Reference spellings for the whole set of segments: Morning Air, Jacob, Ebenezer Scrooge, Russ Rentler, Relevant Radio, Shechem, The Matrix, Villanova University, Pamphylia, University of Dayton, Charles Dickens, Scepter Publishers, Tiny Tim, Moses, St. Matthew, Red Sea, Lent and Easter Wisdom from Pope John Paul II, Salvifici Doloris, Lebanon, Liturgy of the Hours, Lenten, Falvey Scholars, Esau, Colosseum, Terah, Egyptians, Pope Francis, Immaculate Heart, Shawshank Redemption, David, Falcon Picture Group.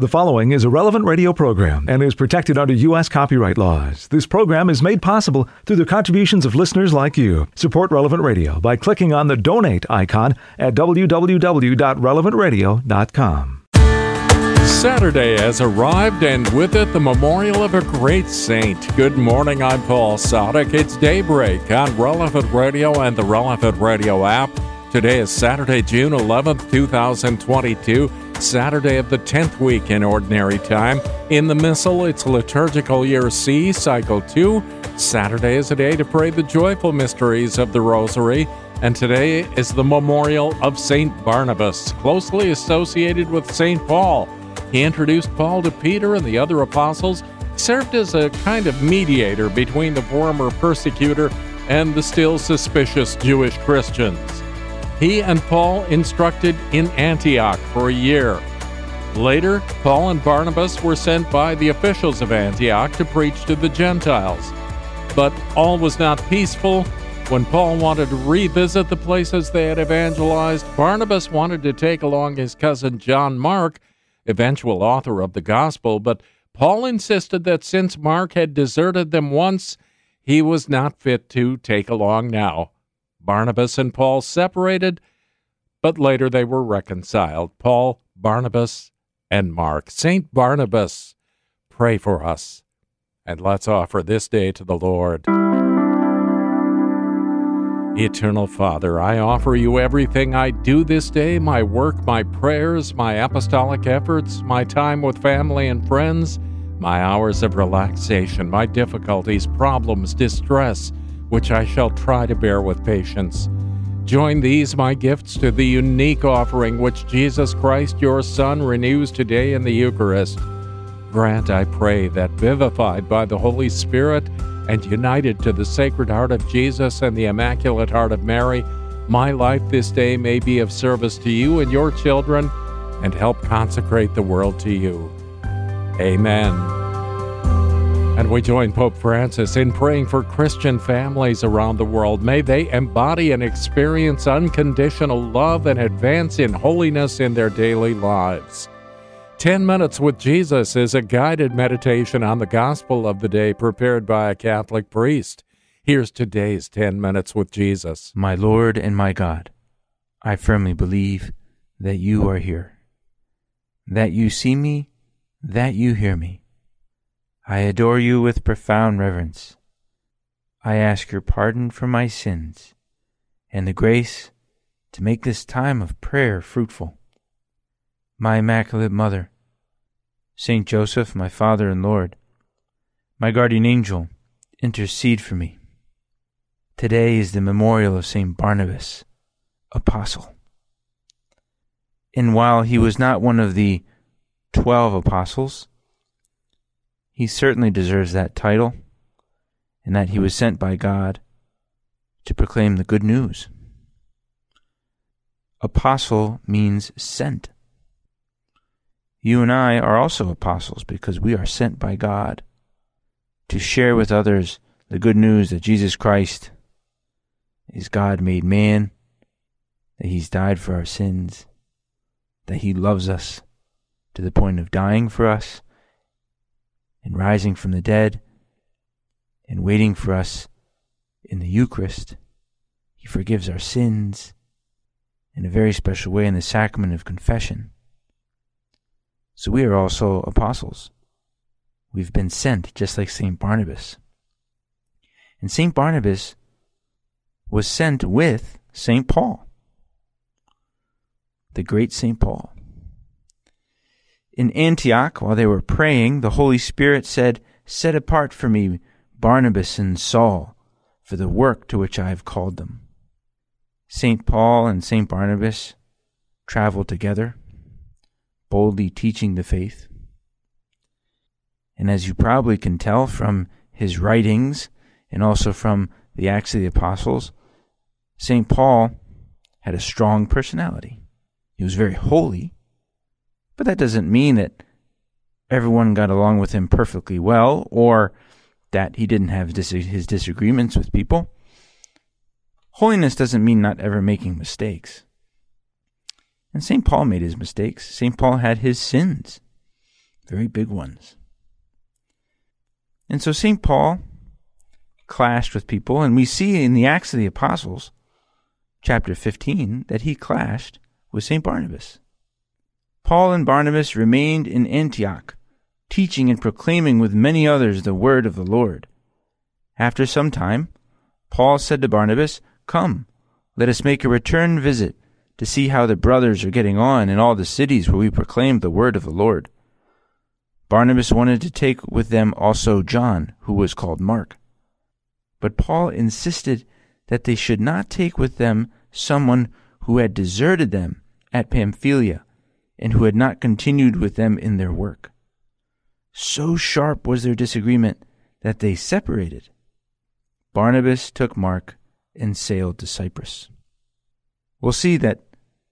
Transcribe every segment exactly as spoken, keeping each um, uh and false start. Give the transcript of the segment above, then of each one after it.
The following is a Relevant Radio program and is protected under U S copyright laws. This program is made possible through the contributions of listeners like you. Support Relevant Radio by clicking on the donate icon at w w w dot relevant radio dot com. Saturday has arrived, and with it the memorial of a great saint. Good morning, I'm Paul Sadek. It's daybreak on Relevant Radio and the Relevant Radio app. Today is Saturday, June eleventh, two thousand twenty-two. Saturday of the tenth week in Ordinary Time. In the Missal, it's Liturgical Year C, Cycle two. Saturday is a day to pray the joyful mysteries of the Rosary. And today is the memorial of Saint Barnabas, closely associated with Saint Paul. He introduced Paul to Peter and the other apostles, served as a kind of mediator between the former persecutor and the still suspicious Jewish Christians. He and Paul instructed in Antioch for a year. Later, Paul and Barnabas were sent by the officials of Antioch to preach to the Gentiles. But all was not peaceful. When Paul wanted to revisit the places they had evangelized, Barnabas wanted to take along his cousin John Mark, eventual author of the Gospel, but Paul insisted that since Mark had deserted them once, he was not fit to take along now. Barnabas and Paul separated, but later they were reconciled. Paul, Barnabas, and Mark. Saint Barnabas, pray for us, and let's offer this day to the Lord. Eternal Father, I offer you everything I do this day, my work, my prayers, my apostolic efforts, my time with family and friends, my hours of relaxation, my difficulties, problems, distress, which I shall try to bear with patience. Join these, my gifts, to the unique offering which Jesus Christ, your Son, renews today in the Eucharist. Grant, I pray, that vivified by the Holy Spirit and united to the Sacred Heart of Jesus and the Immaculate Heart of Mary, my life this day may be of service to you and your children, and help consecrate the world to you. Amen. And we join Pope Francis in praying for Christian families around the world. May they embody and experience unconditional love and advance in holiness in their daily lives. Ten Minutes with Jesus is a guided meditation on the gospel of the day prepared by a Catholic priest. Here's today's Ten Minutes with Jesus. My Lord and my God, I firmly believe that you are here, that you see me, that you hear me. I adore you with profound reverence. I ask your pardon for my sins and the grace to make this time of prayer fruitful. My Immaculate Mother, Saint Joseph, my Father and Lord, my guardian angel, intercede for me. Today is the memorial of Saint Barnabas, Apostle. And while he was not one of the twelve apostles, he certainly deserves that title, and that he was sent by God to proclaim the good news. Apostle means sent. You and I are also apostles because we are sent by God to share with others the good news that Jesus Christ is God made man, that he's died for our sins, that he loves us to the point of dying for us, and rising from the dead, and waiting for us in the Eucharist. He forgives our sins in a very special way in the sacrament of confession. So we are also apostles. We've been sent, just like Saint Barnabas. And Saint Barnabas was sent with Saint Paul, the great Saint Paul. In Antioch, while they were praying, the Holy Spirit said, "Set apart for me Barnabas and Saul for the work to which I have called them." Saint Paul and Saint Barnabas traveled together, boldly teaching the faith. And as you probably can tell from his writings and also from the Acts of the Apostles, Saint Paul had a strong personality. He was very holy. But that doesn't mean that everyone got along with him perfectly well, or that he didn't have dis- his disagreements with people. Holiness doesn't mean not ever making mistakes. And Saint Paul made his mistakes. Saint Paul had his sins. very big ones. And so Saint Paul clashed with people, and we see in the Acts of the Apostles, chapter fifteen, that he clashed with Saint Barnabas. Paul and Barnabas remained in Antioch, teaching and proclaiming with many others the word of the Lord. After some time, Paul said to Barnabas, "Come, let us make a return visit to see how the brothers are getting on in all the cities where we proclaimed the word of the Lord." Barnabas wanted to take with them also John, who was called Mark. But Paul insisted that they should not take with them someone who had deserted them at Pamphylia and who had not continued with them in their work. So sharp was their disagreement that they separated. Barnabas took Mark and sailed to Cyprus. We'll see that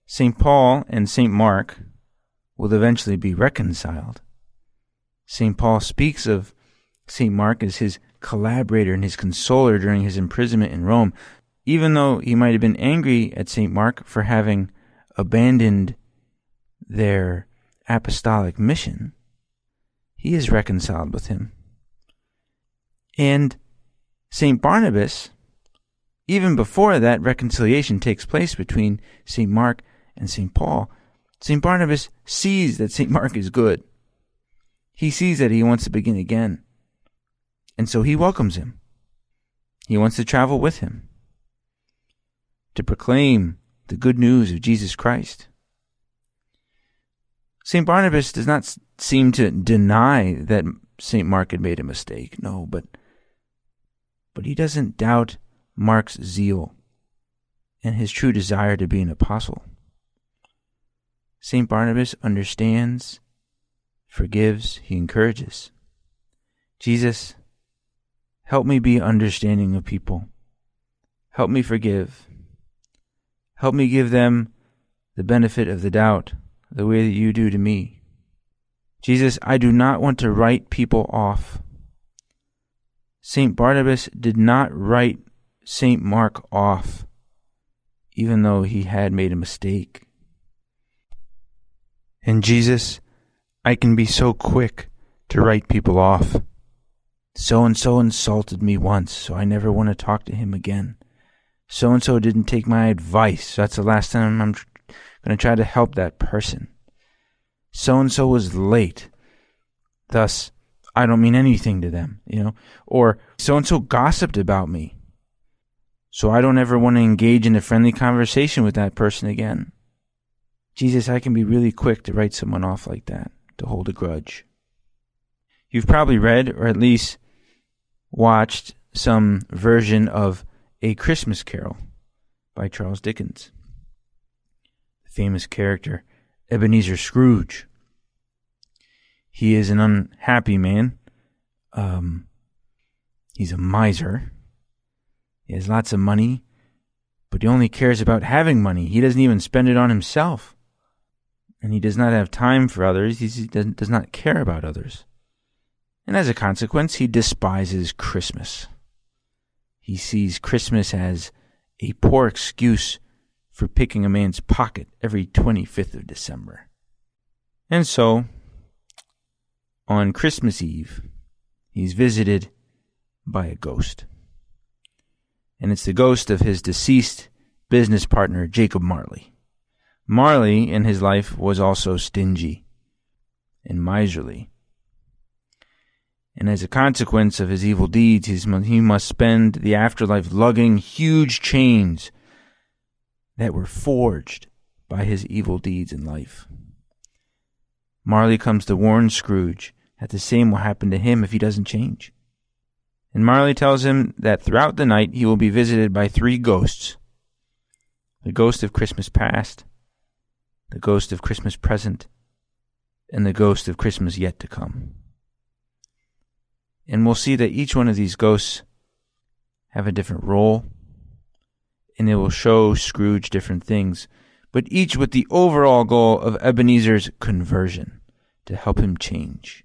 Saint Paul and Saint Mark will eventually be reconciled. Saint Paul speaks of Saint Mark as his collaborator and his consoler during his imprisonment in Rome, even though he might have been angry at Saint Mark for having abandoned their apostolic mission. He is reconciled with him. And Saint Barnabas, even before that reconciliation takes place between Saint Mark and Saint Paul, Saint Barnabas sees that Saint Mark is good. He sees that he wants to begin again, and so he welcomes him. He wants to travel with him to proclaim the good news of Jesus Christ. Saint Barnabas does not seem to deny that Saint Mark had made a mistake, no, but but he doesn't doubt Mark's zeal and his true desire to be an apostle. Saint Barnabas understands, forgives, he encourages. Jesus, help me be understanding of people. Help me forgive. Help me give them the benefit of the doubt, the way that you do to me. Jesus, I do not want to write people off. Saint Barnabas did not write Saint Mark off, even though he had made a mistake. And Jesus, I can be so quick to write people off. So-and-so insulted me once, so I never want to talk to him again. So-and-so didn't take my advice, so that's the last time I'm tr- going to try to help that person. So-and-so was late, thus I don't mean anything to them, you know. Or so-and-so gossiped about me, so I don't ever want to engage in a friendly conversation with that person again. Jesus, I can be really quick to write someone off like that, to hold a grudge. You've probably read, or at least watched, some version of A Christmas Carol by Charles Dickens. The famous character, Ebenezer Scrooge. He is an unhappy man. Um, he's a miser. He has lots of money, but he only cares about having money. He doesn't even spend it on himself. And he does not have time for others. He does not care about others. And as a consequence, he despises Christmas. He sees Christmas as a poor excuse for picking a man's pocket every twenty-fifth of December. And so, on Christmas Eve, he's visited by a ghost. And it's the ghost of his deceased business partner, Jacob Marley. Marley, in his life, was also stingy and miserly. And as a consequence of his evil deeds, he's, he must spend the afterlife lugging huge chains that were forged by his evil deeds in life. Marley comes to warn Scrooge that the same will happen to him if he doesn't change. And Marley tells him that throughout the night he will be visited by three ghosts. The ghost of Christmas past, the ghost of Christmas present, and the ghost of Christmas yet to come. And we'll see that each one of these ghosts have a different role, and they will show Scrooge different things, but each with the overall goal of Ebenezer's conversion, to help him change.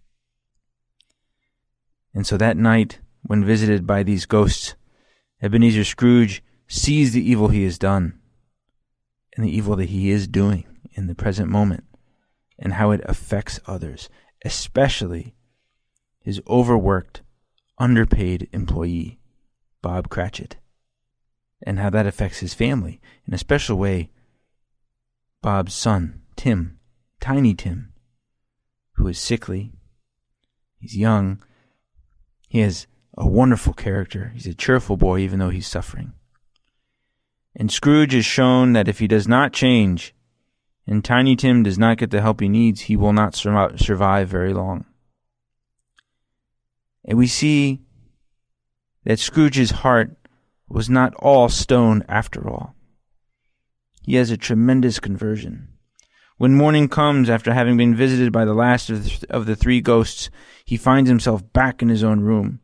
And so that night, when visited by these ghosts, Ebenezer Scrooge sees the evil he has done, and the evil that he is doing in the present moment, and how it affects others. especially his overworked, underpaid employee, Bob Cratchit, and how that affects his family, in a special way, Bob's son, Tim, Tiny Tim, who is sickly, he's young, he has a wonderful character, he's a cheerful boy even though he's suffering. And Scrooge is shown that if he does not change, and Tiny Tim does not get the help he needs, he will not sur- survive very long. And we see that Scrooge's heart was not all stone after all. He has a tremendous conversion. When morning comes, after having been visited by the last of the, th- of the three ghosts, he finds himself back in his own room.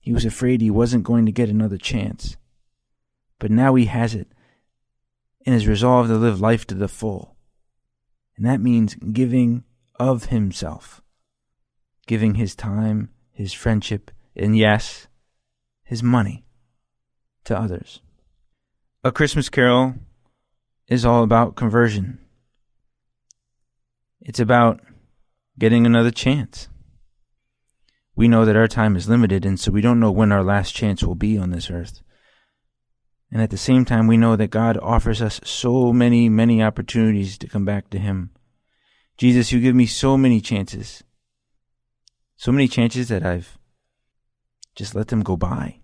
He was afraid he wasn't going to get another chance. But now he has it, and is resolved to live life to the full. And that means giving of himself, giving his time, his friendship, and yes, his money to others. A Christmas Carol is all about conversion. It's about getting another chance. We know that our time is limited, and so we don't know when our last chance will be on this earth. And at the same time, we know that God offers us so many, many opportunities to come back to Him. Jesus, you give me so many chances. So many chances that I've just let them go by.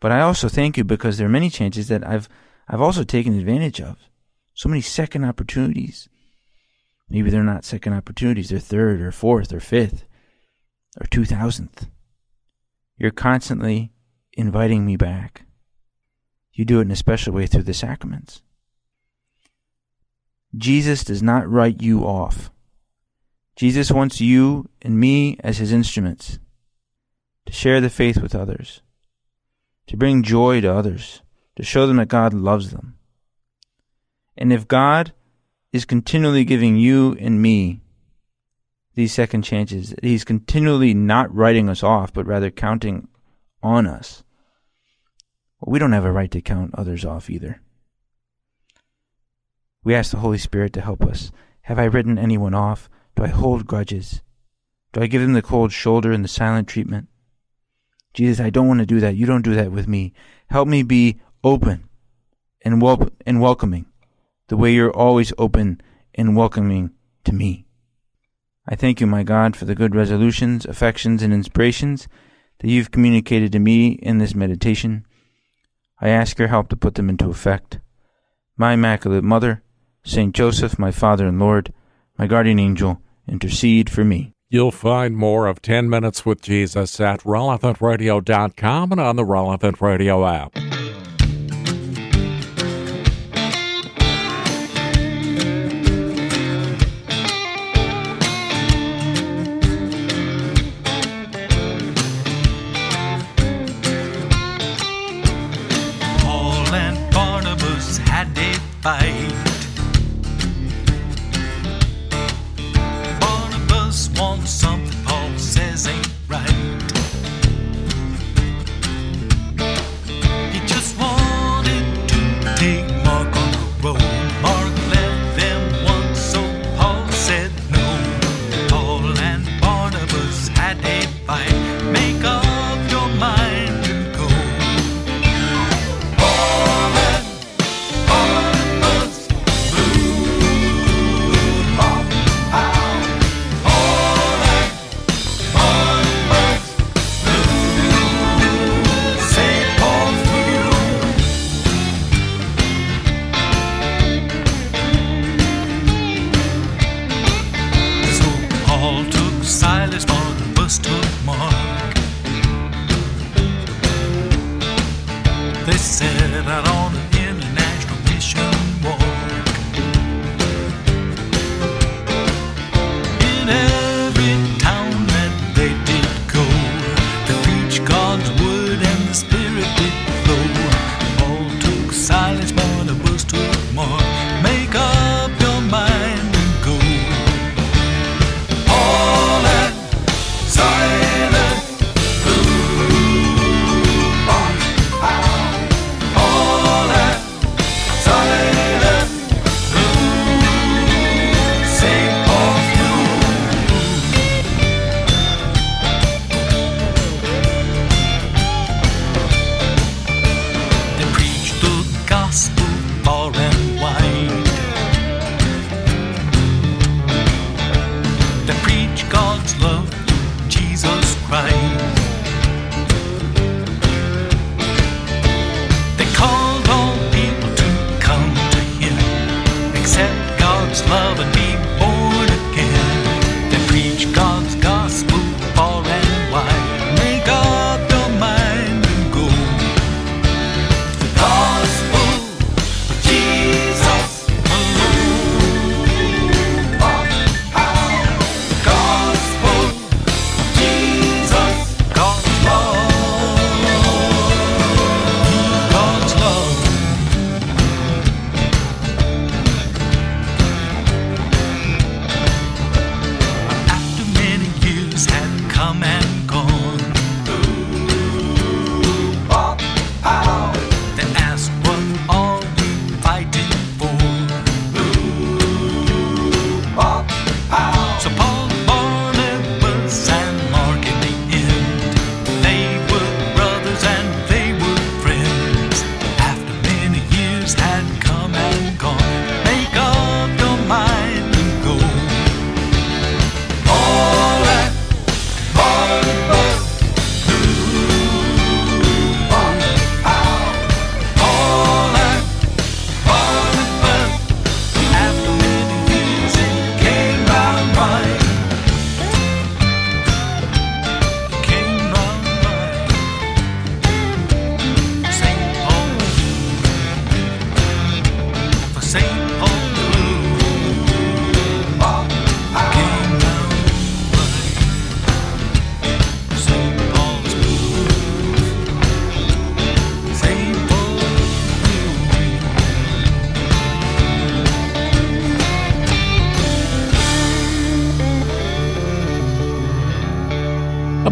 But I also thank you because there are many chances that I've I've also taken advantage of. So many second opportunities. Maybe they're not second opportunities. They're third or fourth or fifth or two thousandth. You're constantly inviting me back. You do it in a special way through the sacraments. Jesus does not write you off. Jesus wants you and me as His instruments to share the faith with others, to bring joy to others, to show them that God loves them. And if God is continually giving you and me these second chances, He's continually not writing us off, but rather counting on us, we don't have a right to count others off either. We ask the Holy Spirit to help us. Have I written anyone off? Do I hold grudges? Do I give them the cold shoulder and the silent treatment? Jesus, I don't want to do that. You don't do that with me. Help me be open and wel- and welcoming, the way you're always open and welcoming to me. I thank you, my God, for the good resolutions, affections, and inspirations that you've communicated to me in this meditation. I ask your help to put them into effect. My Immaculate Mother, Saint Joseph, my Father and Lord, my guardian angel, intercede for me. You'll find more of ten Minutes with Jesus at relevant radio dot com and on the Relevant Radio app.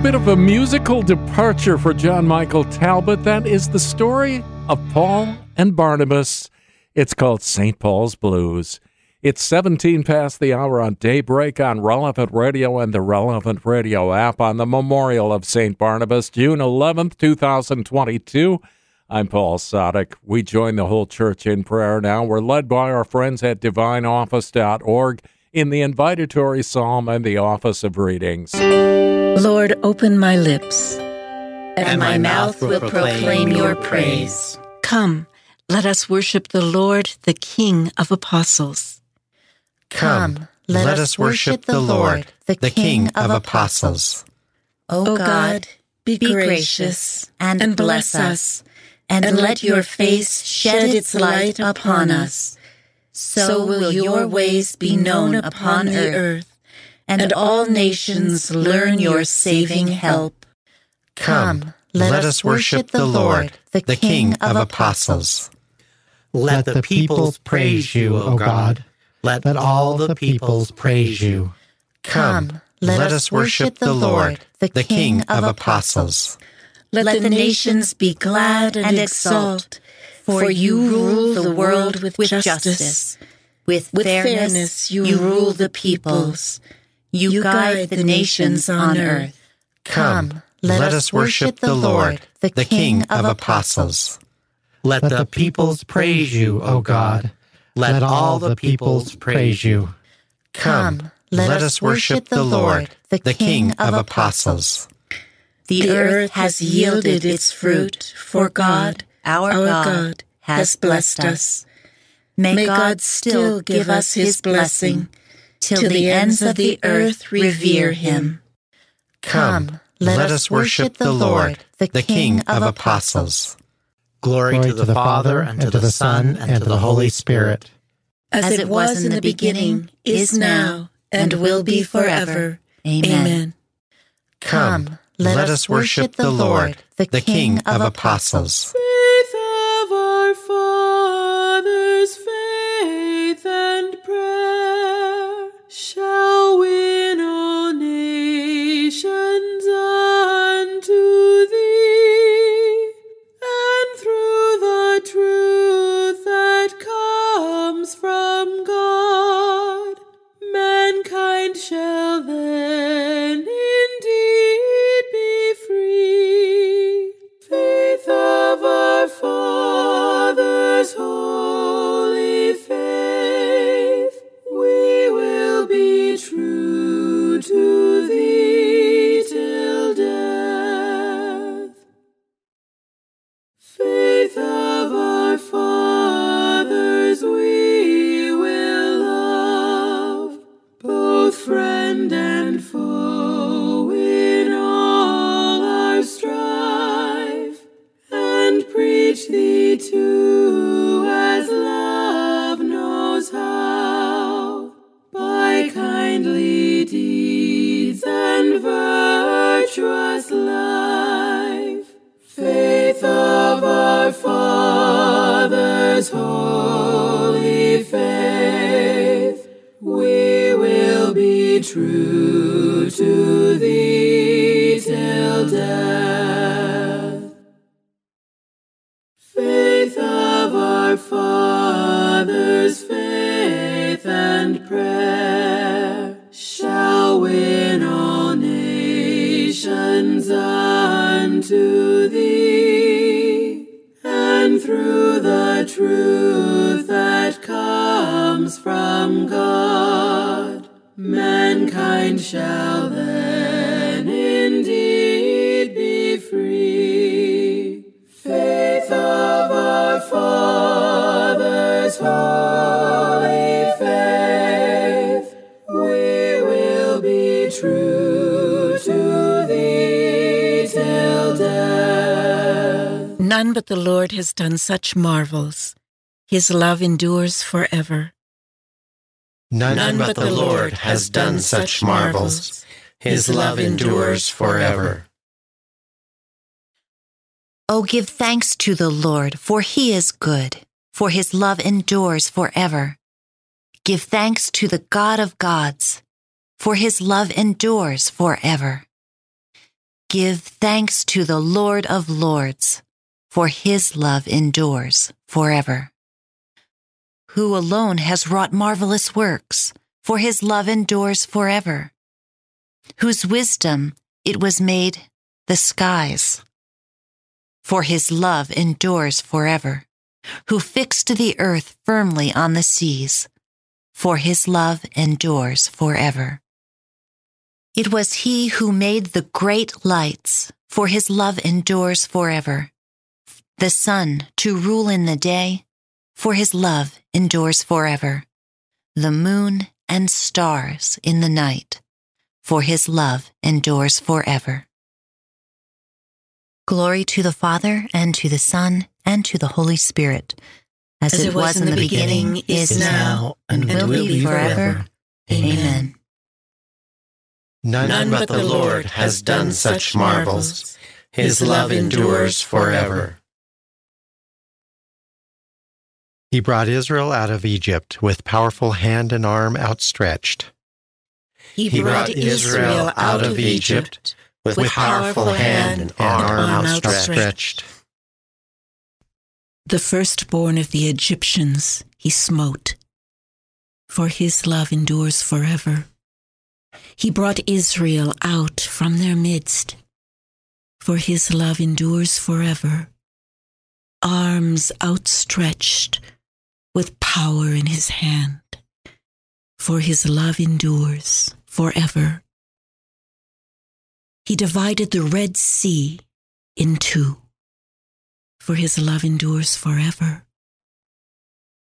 bit of a musical departure for John Michael Talbot. That is the story of Paul and Barnabas. It's called Saint Paul's Blues. It's seventeen past the hour on Daybreak on Relevant Radio and the Relevant Radio app on the Memorial of Saint Barnabas, June eleventh, twenty twenty-two. I'm Paul Sadek. We join the whole church in prayer now. We're led by our friends at Divine Office dot org in the invitatory psalm and the office of readings. Lord, open my lips, and, and my, my mouth, mouth will proclaim, proclaim your praise. Come, let us worship the Lord, the King of apostles. Come, let, let us worship the Lord, the King of apostles. O God, be gracious and bless us, and let your face shed its light upon us. So will your ways be known upon the earth, and all nations learn your saving help. Come, let us worship the Lord, the King of apostles. Let the peoples praise you, O God. Let all the peoples praise you. Come, let us worship the Lord, the King of apostles. Let the nations be glad and exult, for you rule the world with justice. With fairness you rule the peoples. You guide the nations on earth. Come, let us worship the Lord, the King of apostles. Let the peoples praise you, O God. Let all the peoples praise you. Come, let us worship the Lord, the King of apostles. The earth has yielded its fruit, for God, our God, has blessed us. May God still give us his blessing, till the ends of the earth revere him. Come, let us worship the Lord, the King of apostles. Glory to the Father, and to the Son, and to the Holy Spirit. As it was in the beginning, is now, and will be forever. Amen. Come, let us worship the Lord, the King of apostles. Faith of our fathers, faith and prayer, shall win all nations unto thee, and through the truth that comes from God, mankind shall then holy faith, we will be true to thee till death. Faith of our fathers, we will love, both friend and foe in all our strife, and preach thee to virtuous life. Faith of our fathers, holy faith, we will be true to thee till death. Faith of our fathers, faith and prayer, shall win all nations unto thee, and through the truth that comes from God, mankind shall then indeed be free. Faith of our fathers, holy faith, we will be true to none but the Lord has done such marvels. His love endures forever. None, None but, but the Lord has done such marvels. His love endures forever. Oh, give thanks to the Lord, for he is good, for his love endures forever. Give thanks to the God of gods, for his love endures forever. give thanks to the Lord of Lords, for his love endures forever. Who alone has wrought marvelous works, for his love endures forever. Whose wisdom it was made the skies, for his love endures forever. Who fixed the earth firmly on the seas, for his love endures forever. It was he who made the great lights, for his love endures forever. The sun to rule in the day, for his love endures forever. The moon and stars in the night, for his love endures forever. Glory to the Father, and to the Son, and to the Holy Spirit, as, as it was, was in the beginning, beginning is now, and, and will, will be forever. forever. Amen. None, None but the Lord has done such marvels. His love endures forever. He brought Israel out of Egypt with powerful hand and arm outstretched. He, he brought Israel out of Egypt with, with powerful hand and arm, arm outstretched. The firstborn of the Egyptians he smote, for his love endures forever. He brought Israel out from their midst, for his love endures forever. Arms outstretched with power in his hand, for his love endures forever. He divided the Red Sea in two, for his love endures forever.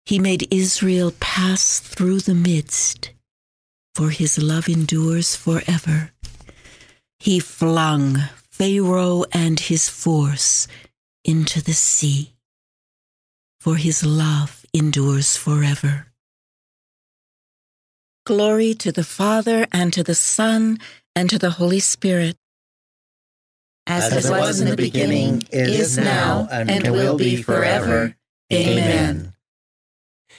He made Israel pass through the midst, for his love endures forever. He flung Pharaoh and his force into the sea, for his love endures forever. Glory to the Father, and to the Son, and to the Holy Spirit. As, As it was, was in the beginning, is now, and, and will be forever. Amen.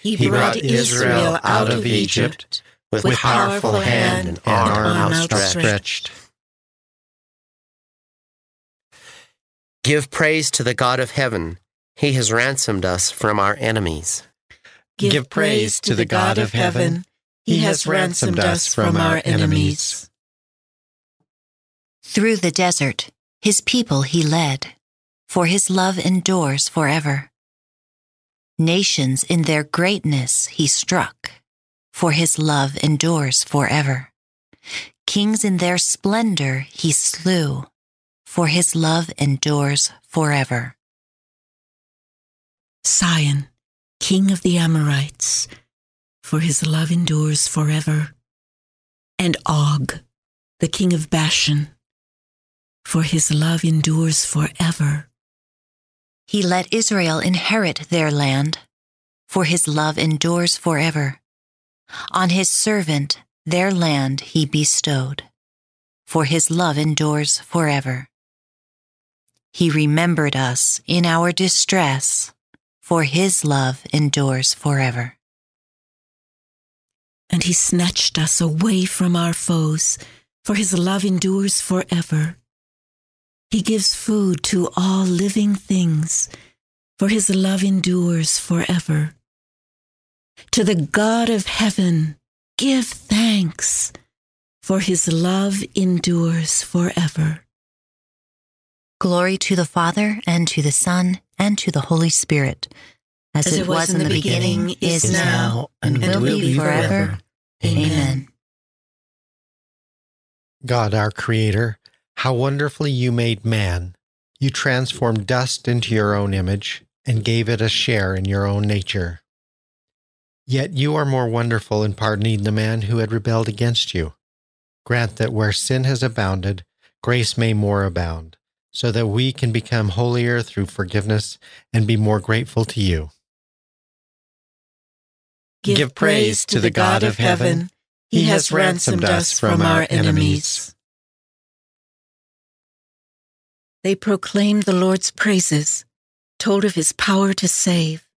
He, he brought Israel out of Egypt with, with powerful hand and arm, arm outstretched. Give praise to the God of heaven. He has ransomed us from our enemies. Give, Give praise to the God of heaven. He has ransomed us from our enemies. Through the desert, his people he led, for his love endures forever. Nations in their greatness he struck, for his love endures forever. Kings in their splendor he slew, for his love endures forever. Sion, king of the Amorites, for his love endures forever. And Og, the king of Bashan, for his love endures forever. He let Israel inherit their land, for his love endures forever. On his servant their land he bestowed, for his love endures forever. He remembered us in our distress, for his love endures forever. And he snatched us away from our foes, for his love endures forever. He gives food to all living things, for his love endures forever. To the God of heaven, give thanks, for his love endures forever. Glory to the Father, and to the Son, and to the Holy Spirit. As, As it was, was in the beginning, beginning is now, and, and will, will be forever. forever. Amen. God, our Creator, how wonderfully you made man. You transformed dust into your own image and gave it a share in your own nature. Yet you are more wonderful in pardoning the man who had rebelled against you. Grant that where sin has abounded, grace may more abound, so that we can become holier through forgiveness and be more grateful to you. Give, Give praise to the God of heaven. He has ransomed us from our enemies. They proclaimed the Lord's praises, told of his power to save,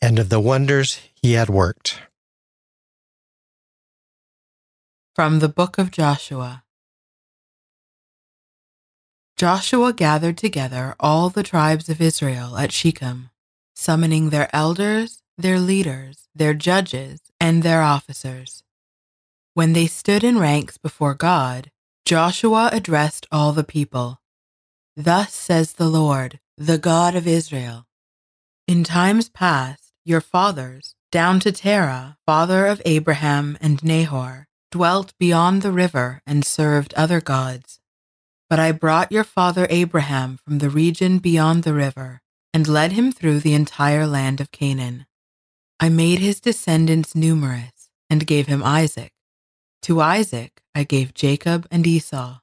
and of the wonders he had worked. From the Book of Joshua. Joshua gathered together all the tribes of Israel at Shechem, summoning their elders, their leaders, their judges, and their officers. When they stood in ranks before God, Joshua addressed all the people. Thus says the Lord, the God of Israel, in times past your fathers, down to Terah, father of Abraham and Nahor, dwelt beyond the river and served other gods. But I brought your father Abraham from the region beyond the river, and led him through the entire land of Canaan. I made his descendants numerous, and gave him Isaac. To Isaac I gave Jacob and Esau.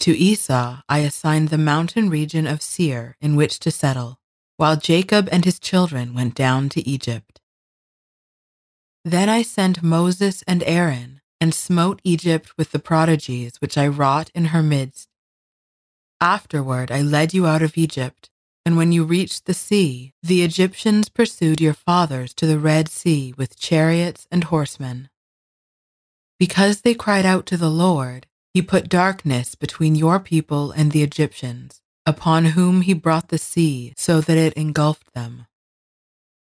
To Esau I assigned the mountain region of Seir in which to settle, while Jacob and his children went down to Egypt. Then I sent Moses and Aaron, and smote Egypt with the prodigies which I wrought in her midst. Afterward I led you out of Egypt, and when you reached the sea, the Egyptians pursued your fathers to the Red Sea with chariots and horsemen. Because they cried out to the Lord, he put darkness between your people and the Egyptians, upon whom he brought the sea so that it engulfed them.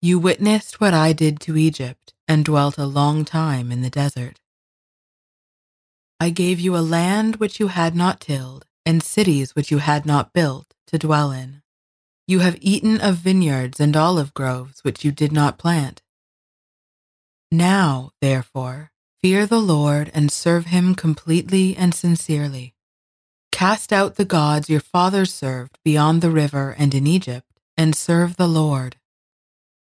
You witnessed what I did to Egypt, and dwelt a long time in the desert. I gave you a land which you had not tilled, and cities which you had not built, to dwell in. You have eaten of vineyards and olive groves which you did not plant. Now, therefore, fear the Lord and serve him completely and sincerely. Cast out the gods your fathers served beyond the river and in Egypt, and serve the Lord.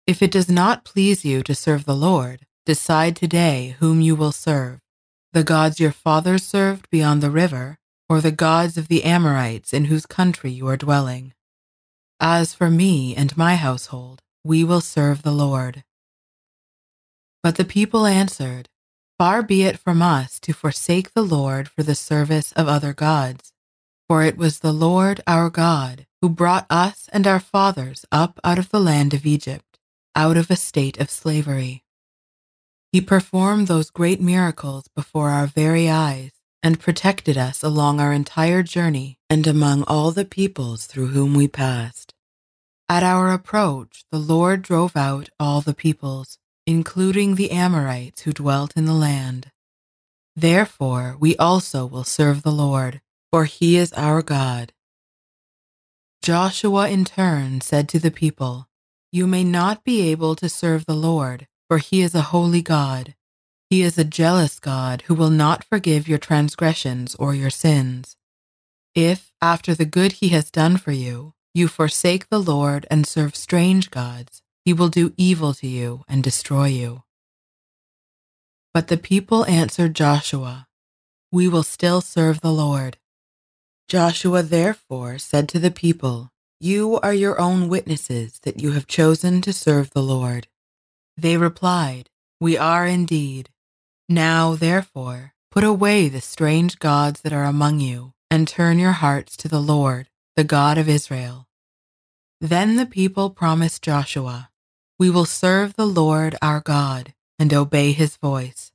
If it does not please you to serve the Lord, decide today whom you will serve, the gods your fathers served beyond the river, or the gods of the Amorites in whose country you are dwelling. As for me and my household, we will serve the Lord. But the people answered, Far be it from us to forsake the Lord for the service of other gods, for it was the Lord our God who brought us and our fathers up out of the land of Egypt, out of a state of slavery. He performed those great miracles before our very eyes, and protected us along our entire journey and among all the peoples through whom we passed. At our approach, the Lord drove out all the peoples, including the Amorites who dwelt in the land. Therefore, we also will serve the Lord, for he is our God. Joshua in turn said to the people, You may not be able to serve the Lord, for he is a holy God. He is a jealous God who will not forgive your transgressions or your sins. If, after the good he has done for you, you forsake the Lord and serve strange gods, he will do evil to you and destroy you. But the people answered Joshua, We will still serve the Lord. Joshua therefore said to the people, You are your own witnesses that you have chosen to serve the Lord. They replied, We are indeed. Now, therefore, put away the strange gods that are among you, and turn your hearts to the Lord, the God of Israel. Then the people promised Joshua, We will serve the Lord our God, and obey his voice.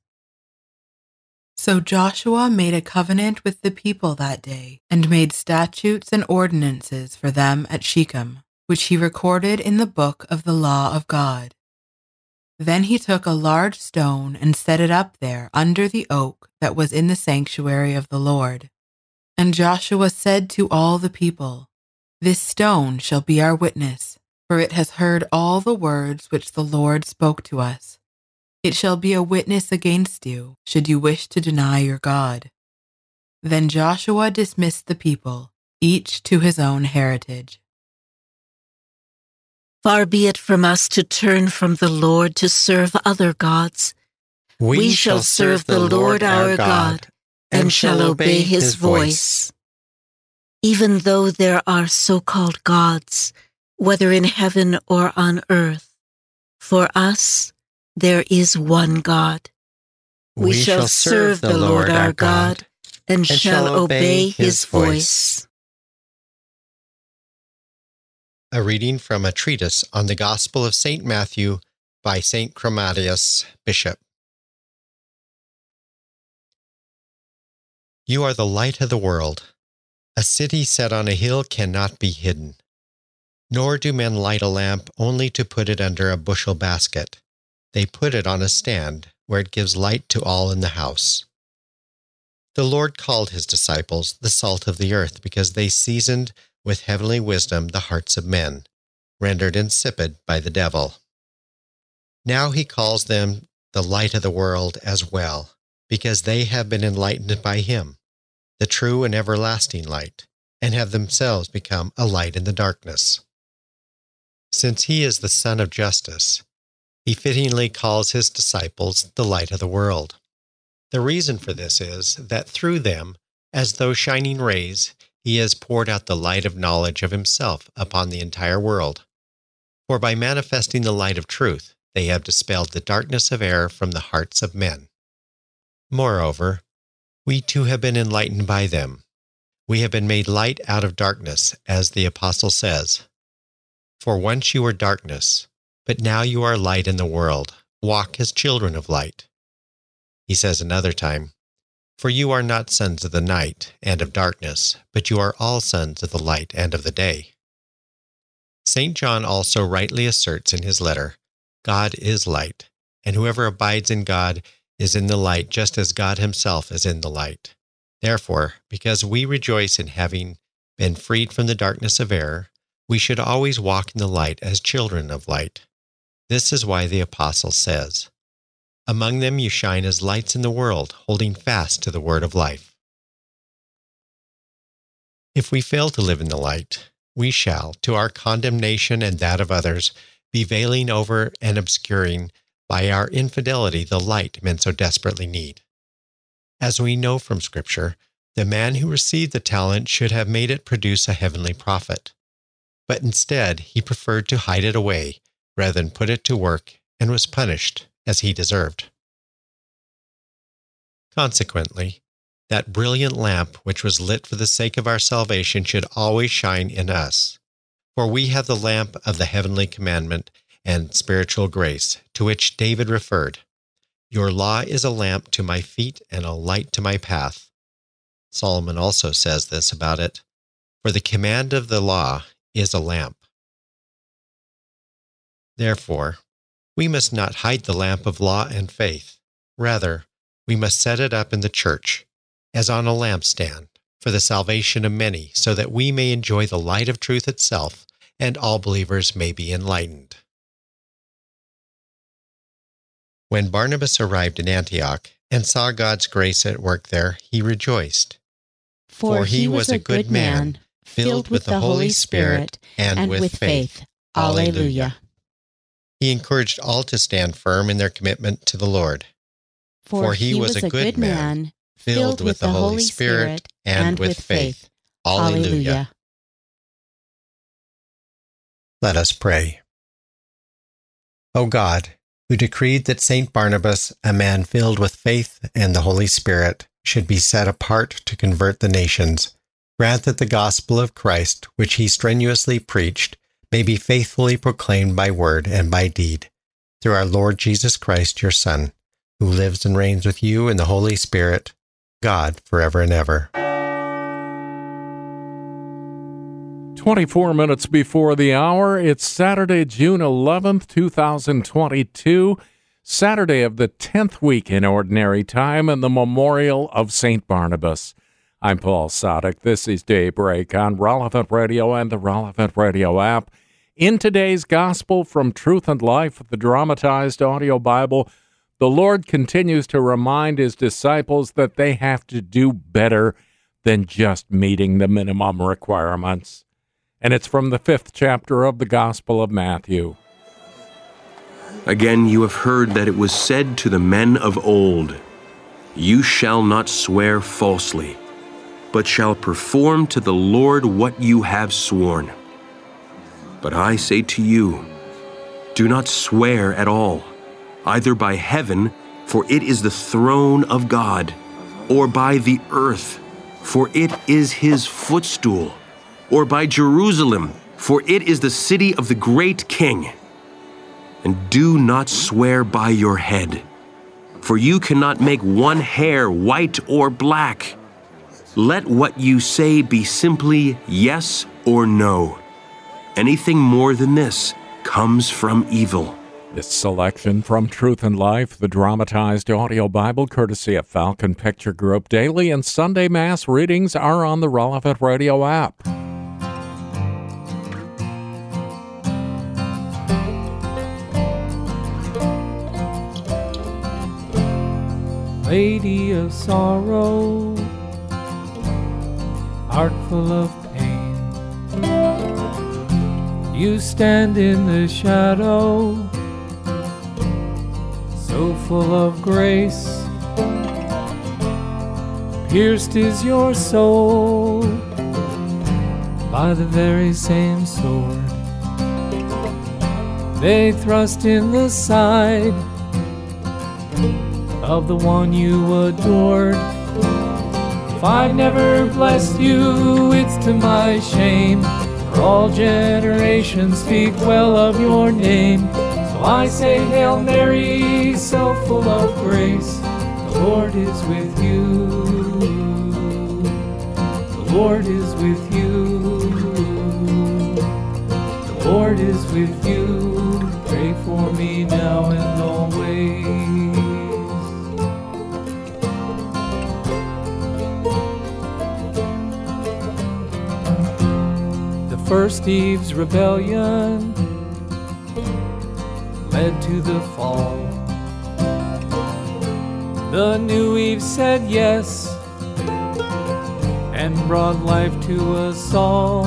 So Joshua made a covenant with the people that day, and made statutes and ordinances for them at Shechem, which he recorded in the book of the law of God. Then he took a large stone and set it up there under the oak that was in the sanctuary of the Lord. And Joshua said to all the people, This stone shall be our witness, for it has heard all the words which the Lord spoke to us. It shall be a witness against you, should you wish to deny your God. Then Joshua dismissed the people, each to his own heritage. Far be it from us to turn from the Lord to serve other gods. We, we shall serve the Lord our God, and shall obey his voice. Even though there are so-called gods, whether in heaven or on earth, for us there is one God. We, we shall serve the Lord our God, and shall obey his voice. A reading from a treatise on the Gospel of Saint Matthew by Saint Chromatius, Bishop. You are the light of the world. A city set on a hill cannot be hidden. Nor do men light a lamp only to put it under a bushel basket. They put it on a stand, where it gives light to all in the house. The Lord called his disciples the salt of the earth, because they seasoned with heavenly wisdom the hearts of men, rendered insipid by the devil. Now he calls them the light of the world as well, because they have been enlightened by him, the true and everlasting light, and have themselves become a light in the darkness. Since he is the Son of Justice, he fittingly calls his disciples the light of the world. The reason for this is that through them, as though shining rays, he has poured out the light of knowledge of himself upon the entire world. For by manifesting the light of truth, they have dispelled the darkness of error from the hearts of men. Moreover, we too have been enlightened by them. We have been made light out of darkness, as the Apostle says. For once you were darkness, but now you are light in the world. Walk as children of light. He says another time, for you are not sons of the night and of darkness, but you are all sons of the light and of the day. Saint John also rightly asserts in his letter, God is light, and whoever abides in God is in the light, just as God himself is in the light. Therefore, because we rejoice in having been freed from the darkness of error, we should always walk in the light as children of light. This is why the Apostle says, among them you shine as lights in the world, holding fast to the word of life. If we fail to live in the light, we shall, to our condemnation and that of others, be veiling over and obscuring by our infidelity the light men so desperately need. As we know from Scripture, the man who received the talent should have made it produce a heavenly profit. But instead, he preferred to hide it away rather than put it to work, and was punished as he deserved. Consequently, that brilliant lamp which was lit for the sake of our salvation should always shine in us, for we have the lamp of the heavenly commandment and spiritual grace, to which David referred. Your law is a lamp to my feet and a light to my path. Solomon also says this about it, for the command of the law is a lamp. Therefore, we must not hide the lamp of law and faith. Rather, we must set it up in the church, as on a lampstand, for the salvation of many, so that we may enjoy the light of truth itself, and all believers may be enlightened. When Barnabas arrived in Antioch and saw God's grace at work there, he rejoiced. For, For he, he was, was a good man, man filled with the Holy Spirit and, and with, with faith. Alleluia. He encouraged all to stand firm in their commitment to the Lord. For, For he, he was, was a good man, man filled with the Holy Spirit, Spirit and with faith. Alleluia. Let us pray. O God, who decreed that Saint Barnabas, a man filled with faith and the Holy Spirit, should be set apart to convert the nations, grant that the gospel of Christ, which he strenuously preached, may be faithfully proclaimed by word and by deed, through our Lord Jesus Christ, your Son, who lives and reigns with you in the Holy Spirit, God, forever and ever. twenty-four minutes before the hour, it's Saturday, June eleventh, twenty twenty-two, Saturday of the tenth week in Ordinary Time and the Memorial of Saint Barnabas. I'm Paul Sadek. This is Daybreak on Relevant Radio and the Relevant Radio app. In today's Gospel from Truth and Life, the dramatized audio Bible, the Lord continues to remind his disciples that they have to do better than just meeting the minimum requirements. And it's from the fifth chapter of the Gospel of Matthew. Again, you have heard that it was said to the men of old, you shall not swear falsely, but shall perform to the Lord what you have sworn. But I say to you, do not swear at all, either by heaven, for it is the throne of God, or by the earth, for it is his footstool, or by Jerusalem, for it is the city of the great king. And do not swear by your head, for you cannot make one hair white or black. Let what you say be simply yes or no. Anything more than this comes from evil. This selection from Truth and Life, the dramatized audio Bible, courtesy of Falcon Picture Group. Daily and Sunday Mass readings are on the Relevant Radio app. Lady of sorrow, heart full of pain, you stand in the shadow, so full of grace. Pierced is your soul by the very same sword they thrust in the side of the one you adored. If I've never blessed you, it's to my shame, for all generations speak well of your name. So I say, Hail Mary, so full of grace, the Lord is with you, the Lord is with you, the Lord is with you, pray for me now and always. First Eve's rebellion led to the fall. The new Eve said yes and brought life to us all.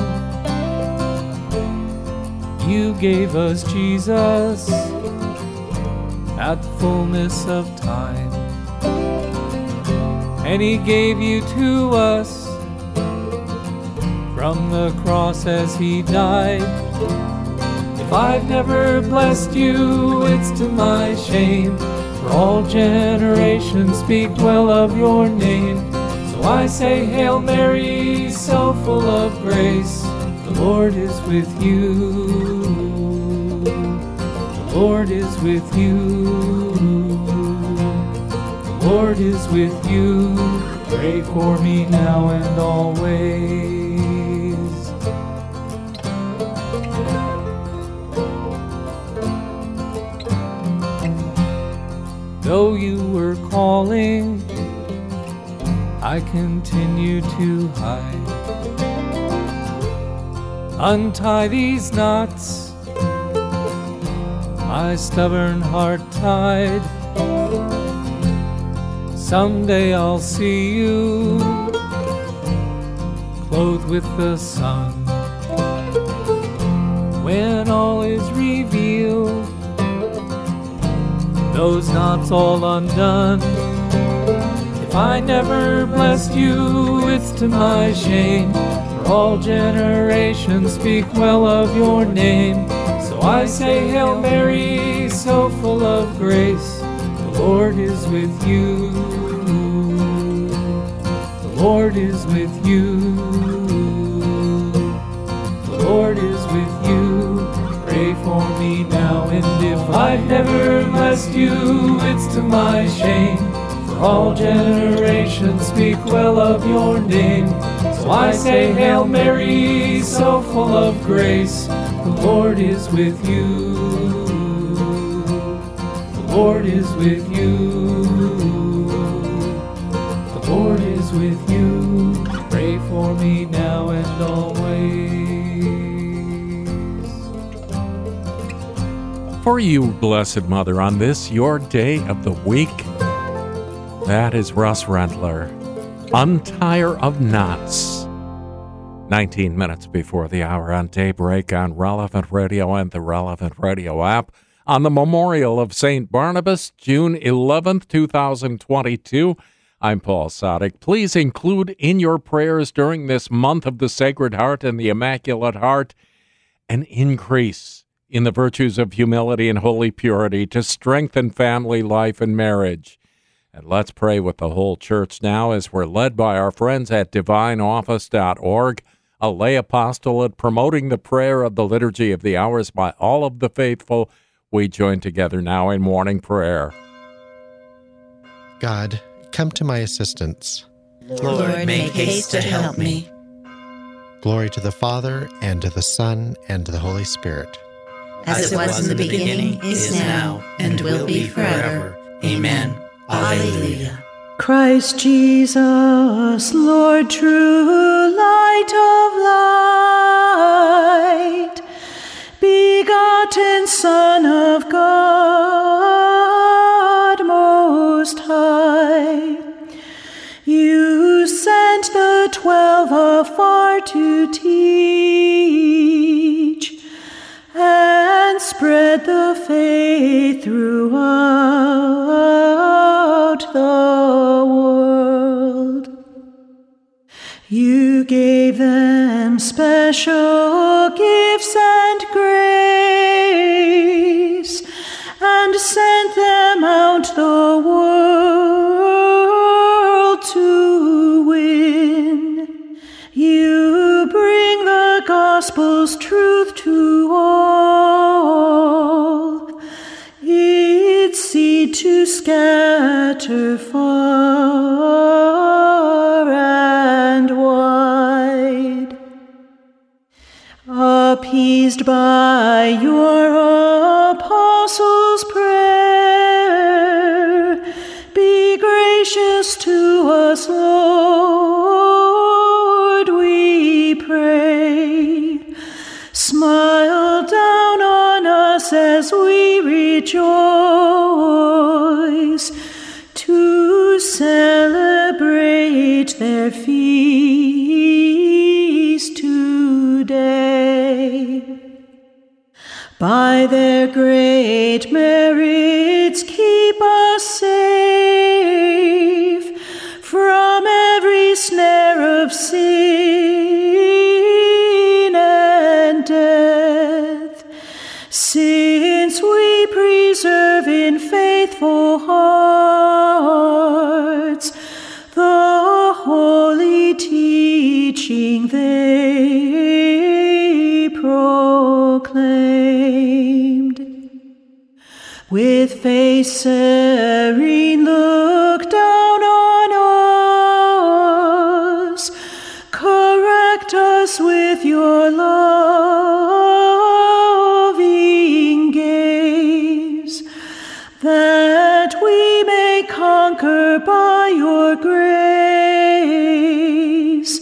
You gave us Jesus at the fullness of time, and he gave you to us from the cross as he died. If I've never blessed you, it's to my shame, for all generations speak well of your name. So I say, Hail Mary, so full of grace, the Lord is with you, the Lord is with you, the Lord is with you, pray for me now and always. Though you were calling, I continue to hide. Untie these knots, my stubborn heart tied. Someday I'll see you, clothed with the sun, when all is revealed, those knots all undone. If I never blessed you, it's to my shame, for all generations speak well of your name. So I say, Hail Mary, so full of grace, the Lord is with you, the Lord is with you, the Lord is with you, pray for me now. And if I've never blessed you, it's to my shame, for all generations speak well of your name. So I say, Hail Mary, so full of grace, the Lord is with you, the Lord is with you, the Lord is with you, pray for me now and always. For you, Blessed Mother, on this, your day of the week. That is Russ Rentler, Untire of Knots. nineteen minutes before the hour on Daybreak on Relevant Radio and the Relevant Radio app. On the memorial of Saint Barnabas, June eleventh, twenty twenty-two, I'm Paul Sadek. Please include in your prayers during this month of the Sacred Heart and the Immaculate Heart an increase in the virtues of humility and holy purity to strengthen family life and marriage. And let's pray with the whole church now as we're led by our friends at Divine Office dot org, a lay apostolate promoting the prayer of the Liturgy of the Hours by all of the faithful. We join together now in morning prayer. God, come to my assistance. Lord, make haste to help me. Glory to the Father, and to the Son, and to the Holy Spirit. As it was in the beginning, is now, and will be forever. Amen. Alleluia. Christ Jesus, Lord, true light of light, begotten Son of God Most High, you sent the twelve afar to teach and spread the faith throughout the world. You gave them special gifts and grace, and sent them out the world to win. You bring the gospel's truth to all, its seed to scatter far and wide. Appeased by your apostles' prayer, be gracious to us, Lord, we pray. Smile down on us as we rejoice to celebrate their feast today. By their great merits keep us safe from every snare of sin and death, since we preserve in faithful hearts the holy teaching they proclaimed. With face serene look down on us, correct us with your loving gaze, that we may conquer by your grace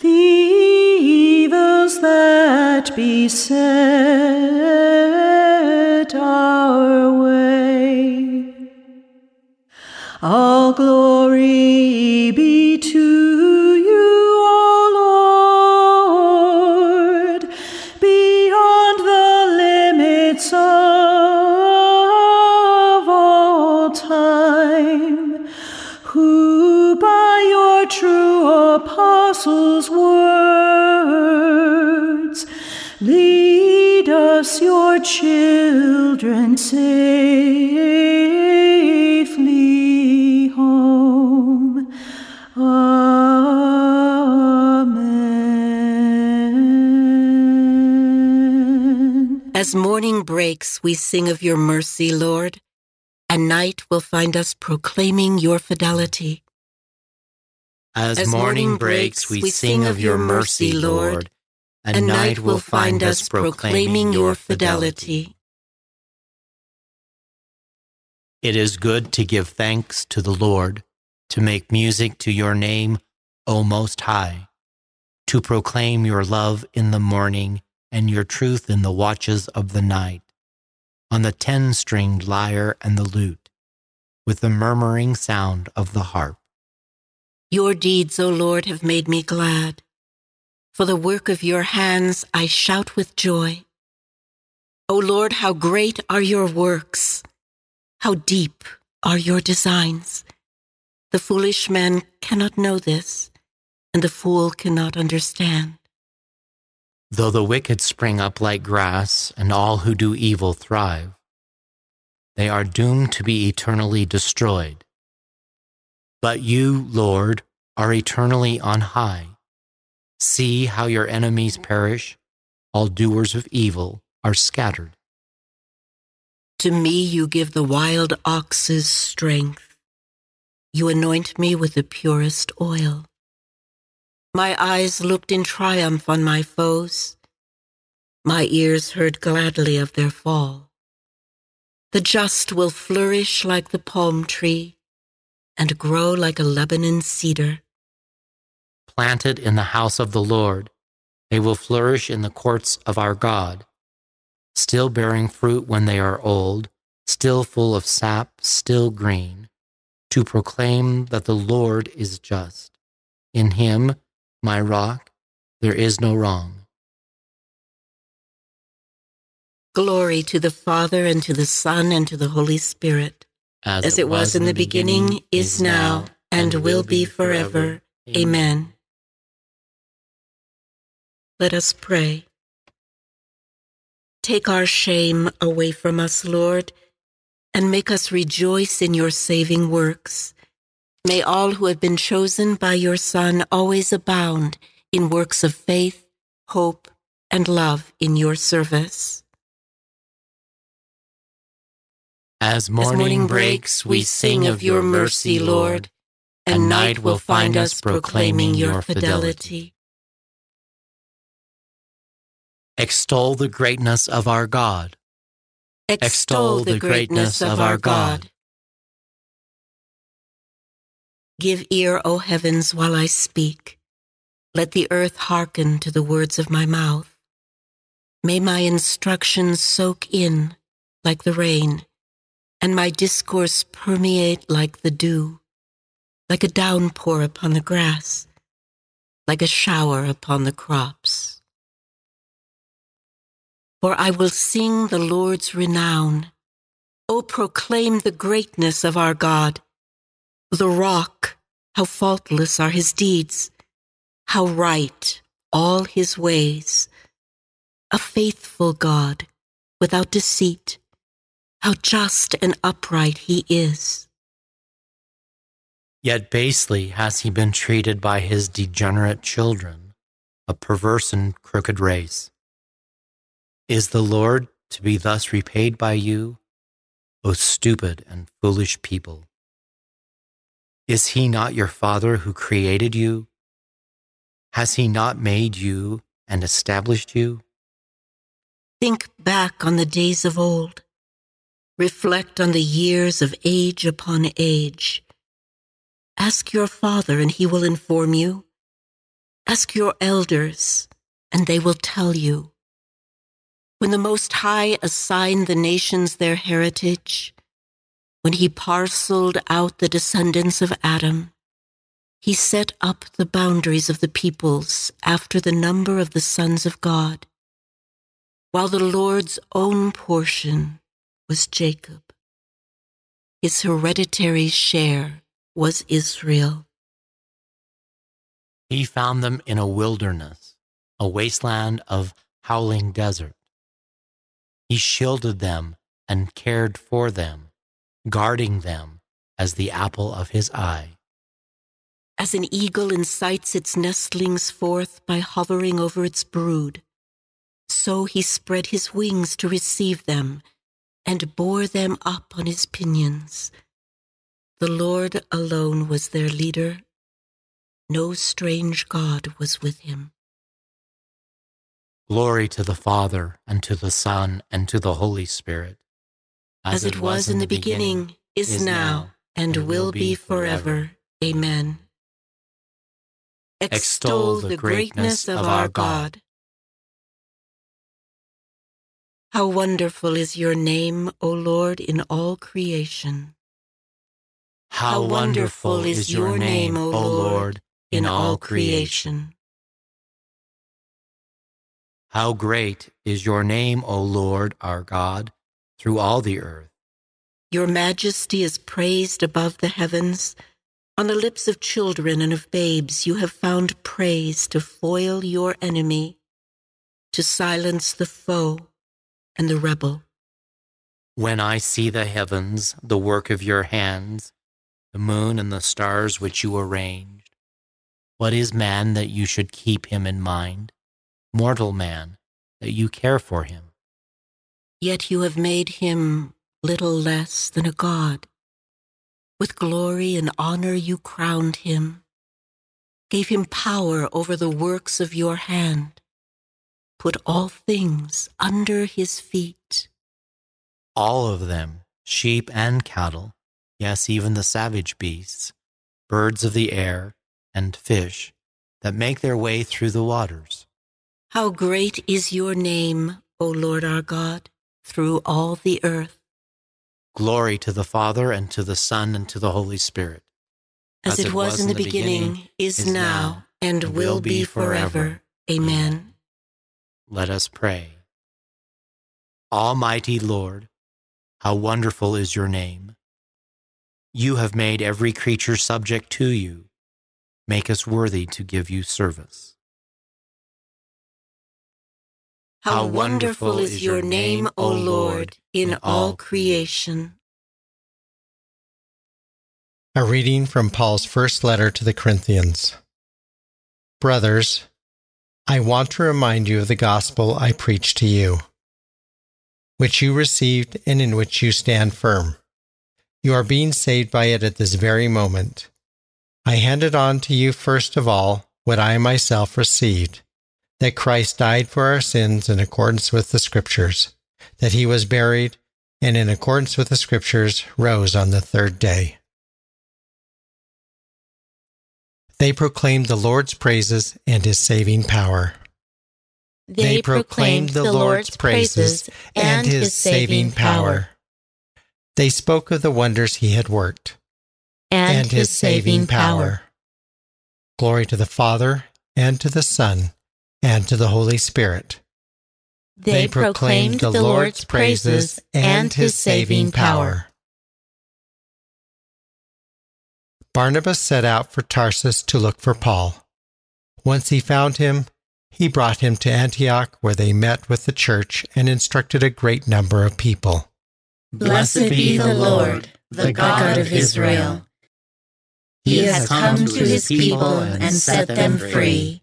the evils that beset our way. All glory be to you, O Lord, beyond the limits of all time, who by your true apostles' words lead us, your children, safely home. Amen. As morning breaks, we sing of your mercy, Lord, and night will find us proclaiming your fidelity. As, As morning breaks, we, we sing of your mercy, Lord, and night will find us proclaiming your fidelity. It is good to give thanks to the Lord, to make music to your name, O Most High, to proclaim your love in the morning and your truth in the watches of the night, on the ten-stringed lyre and the lute, with the murmuring sound of the harp. Your deeds, O Lord, have made me glad. For the work of your hands I shout with joy. O Lord, how great are your works! How deep are your designs! The foolish man cannot know this, and the fool cannot understand. Though the wicked spring up like grass, and all who do evil thrive, they are doomed to be eternally destroyed. But you, Lord, are eternally on high. See how your enemies perish, all doers of evil are scattered. To me you give the wild ox's strength. You anoint me with the purest oil. My eyes looked in triumph on my foes. My ears heard gladly of their fall. The just will flourish like the palm tree and grow like a Lebanon cedar. Planted in the house of the Lord, they will flourish in the courts of our God, still bearing fruit when they are old, still full of sap, still green, to proclaim that the Lord is just. In him, my rock, there is no wrong. Glory to the Father, and to the Son, and to the Holy Spirit, as, as it was, was in the beginning, beginning is now, and, and will be forever. forever. Amen. Let us pray. Take our shame away from us, Lord, and make us rejoice in your saving works. May all who have been chosen by your Son always abound in works of faith, hope, and love in your service. As morning, As morning breaks, we sing of your mercy, Lord, and night will find us proclaiming your fidelity. Extol the greatness of our God. Extol the greatness of our God. Give ear, O heavens, while I speak. Let the earth hearken to the words of my mouth. May my instructions soak in like the rain, and my discourse permeate like the dew, like a downpour upon the grass, like a shower upon the crops. For I will sing the Lord's renown. O proclaim the greatness of our God. The rock, how faultless are his deeds, how right all his ways. A faithful God, without deceit, how just and upright he is. Yet basely has he been treated by his degenerate children, a perverse and crooked race. Is the Lord to be thus repaid by you, O stupid and foolish people? Is he not your Father who created you? Has he not made you and established you? Think back on the days of old. Reflect on the years of age upon age. Ask your Father, and he will inform you. Ask your elders, and they will tell you. When the Most High assigned the nations their heritage, when he parceled out the descendants of Adam, he set up the boundaries of the peoples after the number of the sons of God, while the Lord's own portion was Jacob. His hereditary share was Israel. He found them in a wilderness, a wasteland of howling desert. He shielded them and cared for them, guarding them as the apple of his eye. As an eagle incites its nestlings forth by hovering over its brood, so he spread his wings to receive them and bore them up on his pinions. The Lord alone was their leader. No strange God was with him. Glory to the Father, and to the Son, and to the Holy Spirit. As, As it was in the beginning, beginning is, is now, and, and will be forever. Amen. Extol the greatness of our God. How wonderful is your name, O Lord, in all creation. How wonderful is your name, O Lord, in all creation. How great is your name, O Lord, our God, through all the earth. Your majesty is praised above the heavens. On the lips of children and of babes you have found praise to foil your enemy, to silence the foe and the rebel. When I see the heavens, the work of your hands, the moon and the stars which you arranged, what is man that you should keep him in mind? Mortal man, that you care for him. Yet you have made him little less than a god, With glory and honor you crowned him, gave him power over the works of your hand, put all things under his feet. All of them, sheep and cattle, yes, even the savage beasts, birds of the air, and fish that make their way through the waters. How great is your name, O Lord our God, through all the earth. Glory to the Father, and to the Son, and to the Holy Spirit. As, As it was, was in the, the beginning, beginning, is now, now and, and will, will be forever. forever. Amen. Let us pray. Almighty Lord, how wonderful is your name. You have made every creature subject to you. Make us worthy to give you service. How wonderful is your name, O Lord, in all creation. A reading from Paul's first letter to the Corinthians. Brothers, I want to remind you of the gospel I preached to you, which you received and in which you stand firm. You are being saved by it at this very moment. I handed on to you first of all what I myself received, that Christ died for our sins in accordance with the Scriptures, that he was buried, and in accordance with the Scriptures, rose on the third day. They proclaimed the Lord's praises and his saving power. They, they proclaimed the Lord's praises and his saving power. They spoke of the wonders he had worked and, and his saving power. Glory to the Father, and to the Son, and to the Holy Spirit. They, they proclaimed the Lord's praises and his saving power. Barnabas set out for Tarsus to look for Paul. Once he found him, he brought him to Antioch, where they met with the church and instructed a great number of people. Blessed be the Lord, the God of Israel. He has come to his people and set them free.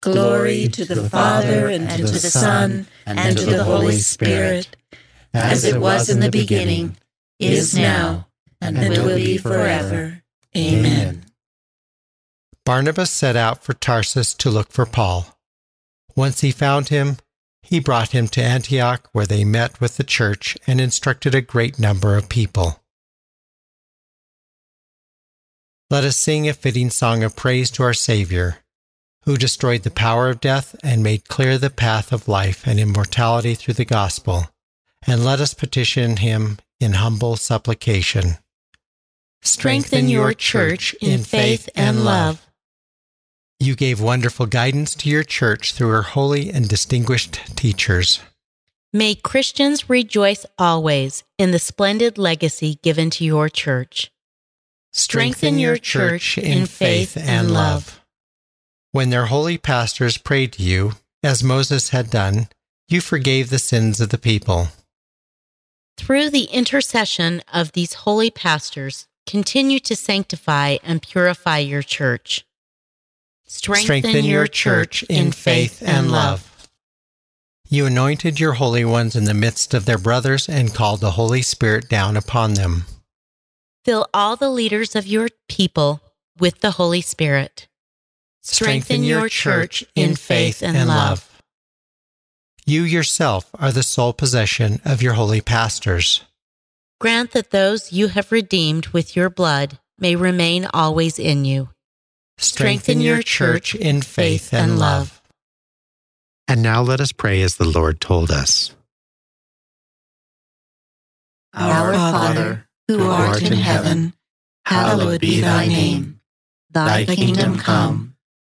Glory to the Father, and to the Son, and to the Holy Spirit, as it was in the beginning, is now, and will be forever. Amen. Barnabas set out for Tarsus to look for Paul. Once he found him, he brought him to Antioch, where they met with the church and instructed a great number of people. Let us sing a fitting song of praise to our Savior, who destroyed the power of death and made clear the path of life and immortality through the gospel, and let us petition him in humble supplication. Strengthen your church in faith and love. You gave wonderful guidance to your church through her holy and distinguished teachers. May Christians rejoice always in the splendid legacy given to your church. Strengthen your church in faith and love. When their holy pastors prayed to you, as Moses had done, you forgave the sins of the people. Through the intercession of these holy pastors, continue to sanctify and purify your church. Strengthen, Strengthen your church in faith and love. You anointed your holy ones in the midst of their brothers and called the Holy Spirit down upon them. Fill all the leaders of your people with the Holy Spirit. Strengthen, Strengthen your church in faith and love. You yourself are the sole possession of your holy pastors. Grant that those you have redeemed with your blood may remain always in you. Strengthen your church in faith and love. And now let us pray as the Lord told us. Our Father, who art in heaven, hallowed be thy name. Thy kingdom come,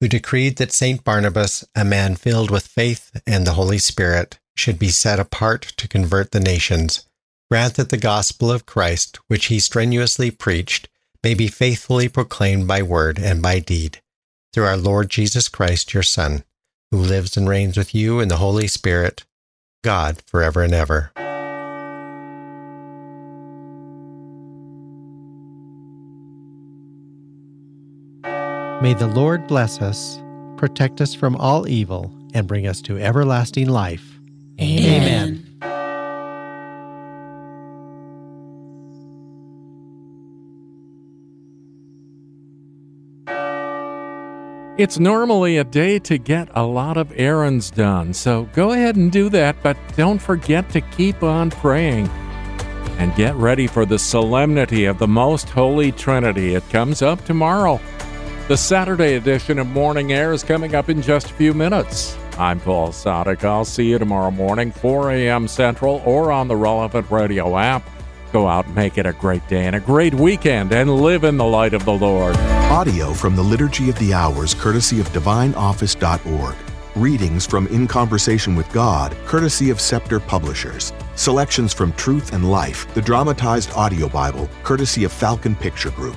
who decreed that Saint Barnabas, a man filled with faith and the Holy Spirit, should be set apart to convert the nations, grant that the gospel of Christ, which he strenuously preached, may be faithfully proclaimed by word and by deed. Through our Lord Jesus Christ, your Son, who lives and reigns with you in the Holy Spirit, God, forever and ever. May the Lord bless us, protect us from all evil, and bring us to everlasting life. Amen. Amen. It's normally a day to get a lot of errands done, so go ahead and do that, but don't forget to keep on praying. And get ready for the solemnity of the Most Holy Trinity. It comes up tomorrow. The Saturday edition of Morning Air is coming up in just a few minutes. I'm Paul Sadek. I'll see you tomorrow morning, four a.m. Central, or on the Relevant Radio app. Go out and make it a great day and a great weekend and live in the light of the Lord. Audio from the Liturgy of the Hours, courtesy of Divine Office dot org. Readings from In Conversation with God, courtesy of Scepter Publishers. Selections from Truth and Life, the dramatized audio Bible, courtesy of Falcon Picture Group.